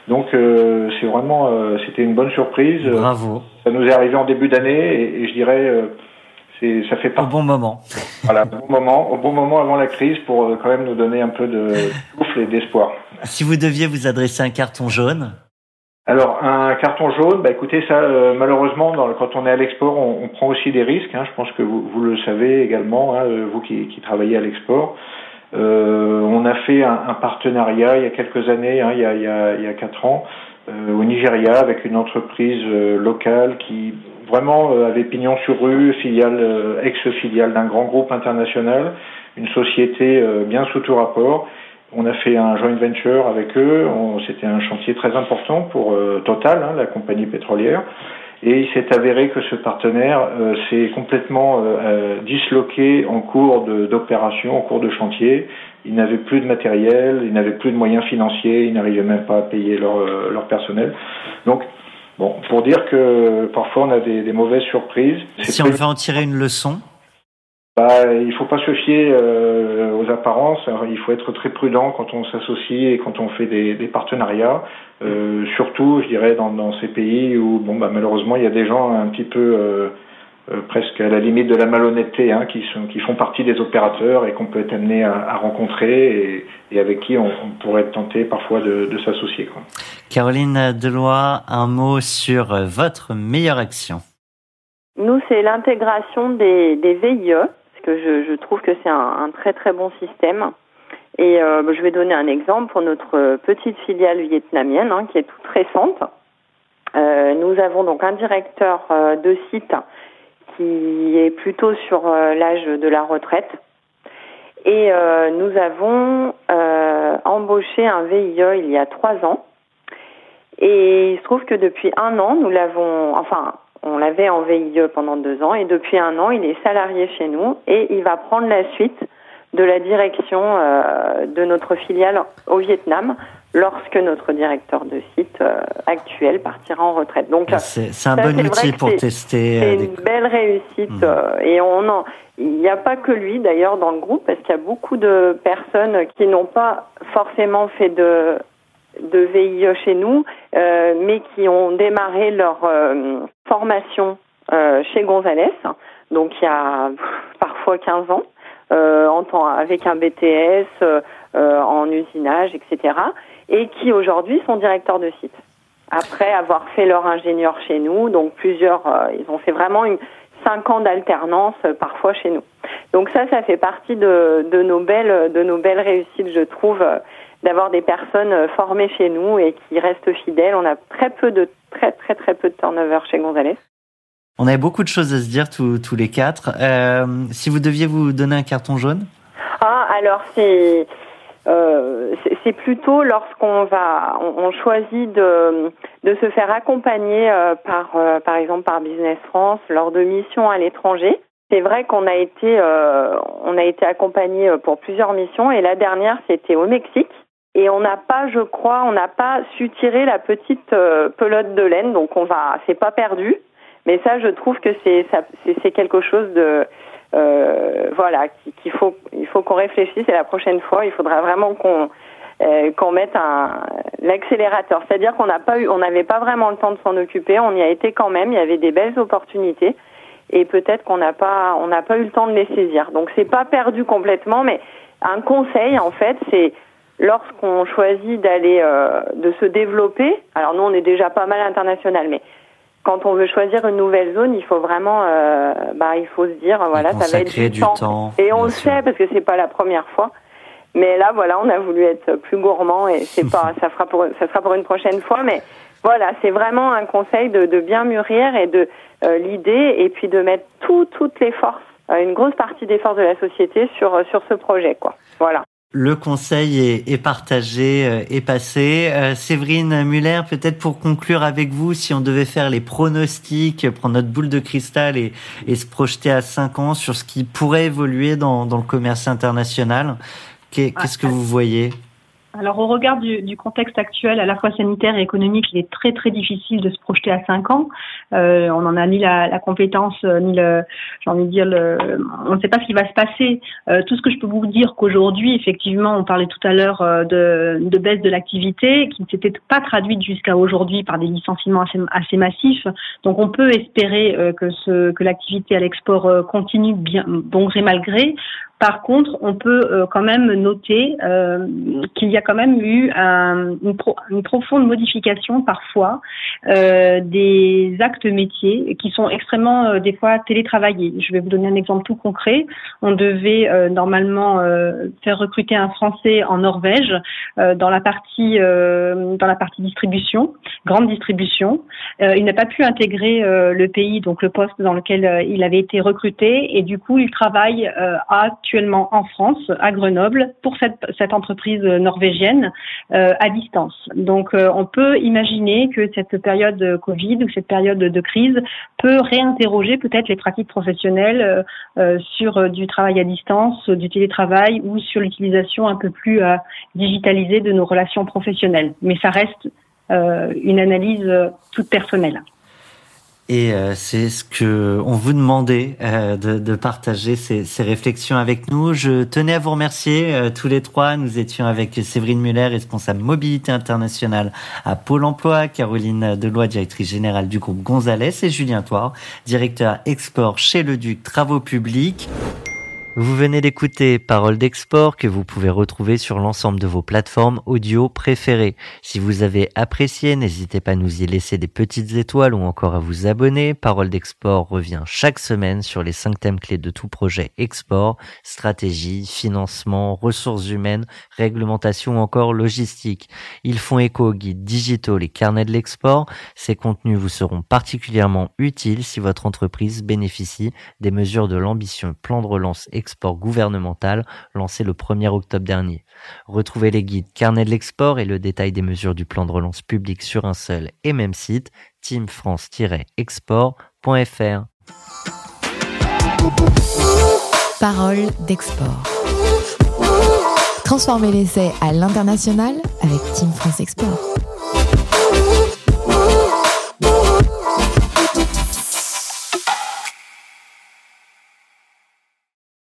Donc euh, c'est vraiment, euh, c'était une bonne surprise. Bravo. Ça nous est arrivé en début d'année et, et je dirais... Euh, Et ça fait pas... Au bon moment. Voilà, au bon moment, au bon moment avant la crise pour quand même nous donner un peu de souffle et d'espoir. Si vous deviez vous adresser à un carton jaune ? Alors, un carton jaune, bah écoutez, ça, euh, malheureusement, dans le, quand on est à l'export, on, on prend aussi des risques. Hein, je pense que vous, vous le savez également, hein, vous qui, qui travaillez à l'export. Euh, on a fait un, un partenariat il y a quelques années, hein, il y a, il y a, il y a quatre ans, euh, au Nigeria avec une entreprise euh, locale qui... vraiment euh, avait pignon sur rue, filiale, euh, ex-filiale d'un grand groupe international, une société euh, bien sous tout rapport. On a fait un joint venture avec eux, on, c'était un chantier très important pour euh, Total, hein, la compagnie pétrolière, et il s'est avéré que ce partenaire euh, s'est complètement euh, disloqué en cours de, d'opération, en cours de chantier. Ils n'avaient plus de matériel, ils n'avaient plus de moyens financiers, ils n'arrivaient même pas à payer leur, leur personnel. Donc, bon, pour dire que parfois on a des, des mauvaises surprises. C'est si on veut en tirer une leçon, bah, il ne faut pas se fier euh, aux apparences. Alors, il faut être très prudent quand on s'associe et quand on fait des, des partenariats. Euh, surtout, je dirais, dans, dans ces pays où bon, bah, malheureusement il y a des gens un petit peu euh, euh, presque à la limite de la malhonnêteté, hein, qui, sont, qui font partie des opérateurs et qu'on peut être amené à, à rencontrer et, et avec qui on, on pourrait être tenté parfois de, de s'associer, quoi. Caroline Deloy, un mot sur votre meilleure action. Nous, c'est l'intégration des, des V I E, parce que je, je trouve que c'est un, un très très bon système. Et euh, je vais donner un exemple pour notre petite filiale vietnamienne, hein, qui est toute récente. Euh, nous avons donc un directeur euh, de site qui est plutôt sur euh, l'âge de la retraite. Et euh, nous avons euh, embauché un V I E il y a trois ans. Et il se trouve que depuis un an, nous l'avons, enfin, on l'avait en V I E pendant deux ans, et depuis un an, il est salarié chez nous, et il va prendre la suite de la direction euh, de notre filiale au Vietnam, lorsque notre directeur de site euh, actuel partira en retraite. Donc, c'est, c'est un ça, bon c'est outil pour c'est, tester. C'est euh, une des... belle réussite, mmh. euh, et on en, il n'y a pas que lui d'ailleurs dans le groupe, parce qu'il y a beaucoup de personnes qui n'ont pas forcément fait de de V I E chez nous, euh, mais qui ont démarré leur euh, formation euh, chez Gonzales, donc il y a pff, parfois quinze ans, euh, en temps, avec un B T S, euh, en usinage, et cetera, et qui aujourd'hui sont directeurs de site. Après avoir fait leur ingénieur chez nous, donc plusieurs, euh, ils ont fait vraiment une, cinq ans d'alternance euh, parfois chez nous. Donc ça, ça fait partie de, de, nos, belles, de nos belles réussites, je trouve, euh, d'avoir des personnes formées chez nous et qui restent fidèles. On a très peu de, très, très, très peu de turnover chez Gonzales. On avait beaucoup de choses à se dire tous, tous les quatre. Euh, si vous deviez vous donner un carton jaune ? Ah, alors c'est, Euh, c'est, c'est plutôt lorsqu'on va, on, on choisit de, de se faire accompagner euh, par, euh, par exemple, par Business France lors de missions à l'étranger. C'est vrai qu'on a été, euh, on a été accompagné pour plusieurs missions et la dernière c'était au Mexique. Et on n'a pas, je crois, on n'a pas su tirer la petite euh, pelote de laine, donc on va, c'est pas perdu. Mais ça, je trouve que c'est, ça, c'est, c'est quelque chose de Euh, voilà, qu'il faut, il faut qu'on réfléchisse et la prochaine fois, il faudra vraiment qu'on, euh, qu'on mette un, l'accélérateur. C'est-à-dire qu'on n'a pas eu, on n'avait pas vraiment le temps de s'en occuper. On y a été quand même. Il y avait des belles opportunités et peut-être qu'on n'a pas, on n'a pas eu le temps de les saisir. Donc c'est pas perdu complètement, mais un conseil en fait, c'est lorsqu'on choisit d'aller, euh, de se développer. Alors nous, on est déjà pas mal international, mais quand on veut choisir une nouvelle zone, il faut vraiment, euh, bah, il faut se dire, voilà, ça va être du, du temps. temps. Et on le sait parce que c'est pas la première fois. Mais là, voilà, on a voulu être plus gourmand et c'est pas, ça fera pour, ça sera pour une prochaine fois. Mais voilà, c'est vraiment un conseil de, de bien mûrir et de euh, l'idée et puis de mettre tout, toutes les forces, une grosse partie des forces de la société sur sur ce projet, quoi. Voilà. Le conseil est, est partagé, est passé. Euh, Séverine Müller, peut-être pour conclure avec vous, si on devait faire les pronostics, prendre notre boule de cristal et, et se projeter à cinq ans sur ce qui pourrait évoluer dans, dans le commerce international, qu'est, qu'est-ce que vous voyez ? Alors, au regard du, du contexte actuel, à la fois sanitaire et économique, il est très très difficile de se projeter à cinq ans. Euh, on n'en a ni la, la compétence, ni le, j'ai envie de dire, le, on ne sait pas ce qui va se passer. Euh, tout ce que je peux vous dire qu'aujourd'hui, effectivement, on parlait tout à l'heure de, de baisse de l'activité, qui ne s'était pas traduite jusqu'à aujourd'hui par des licenciements assez, assez massifs. Donc, on peut espérer euh, que, ce, que l'activité à l'export continue bien, bon gré mal gré. Par contre, on peut euh, quand même noter euh, qu'il y a quand même eu un, une, pro, une profonde modification parfois euh, des actes métiers qui sont extrêmement euh, des fois télétravaillés. Je vais vous donner un exemple tout concret. On devait euh, normalement euh, faire recruter un Français en Norvège euh, dans la partie euh, dans la partie distribution, grande distribution. Euh, il n'a pas pu intégrer euh, le pays, donc le poste dans lequel euh, il avait été recruté, et du coup, il travaille euh, à actuellement en France, à Grenoble, pour cette, cette entreprise norvégienne euh, à distance. Donc, euh, on peut imaginer que cette période Covid ou cette période de crise peut réinterroger peut-être les pratiques professionnelles euh, sur du travail à distance, du télétravail ou sur l'utilisation un peu plus euh, digitalisée de nos relations professionnelles. Mais ça reste euh, une analyse toute personnelle. Et c'est ce que on vous demandait de, de partager ces, ces réflexions avec nous. Je tenais à vous remercier tous les trois. Nous étions avec Séverine Müller, responsable mobilité internationale à Pôle emploi, Caroline Deloy, directrice générale du groupe Gonzales, et Julien Toir, directeur export chez Leduc Travaux Publics. Vous venez d'écouter Parole d'Export que vous pouvez retrouver sur l'ensemble de vos plateformes audio préférées. Si vous avez apprécié, n'hésitez pas à nous y laisser des petites étoiles ou encore à vous abonner. Parole d'Export revient chaque semaine sur les cinq thèmes clés de tout projet export, stratégie, financement, ressources humaines, réglementation ou encore logistique. Ils font écho aux guides digitaux, les carnets de l'export. Ces contenus vous seront particulièrement utiles si votre entreprise bénéficie des mesures de l'ambitieux plan de relance export gouvernemental lancé le premier octobre dernier. Retrouvez les guides Carnet de l'export et le détail des mesures du plan de relance public sur un seul et même site, team france export point f r. Parole d'export. Transformez l'essai à l'international avec Team France Export.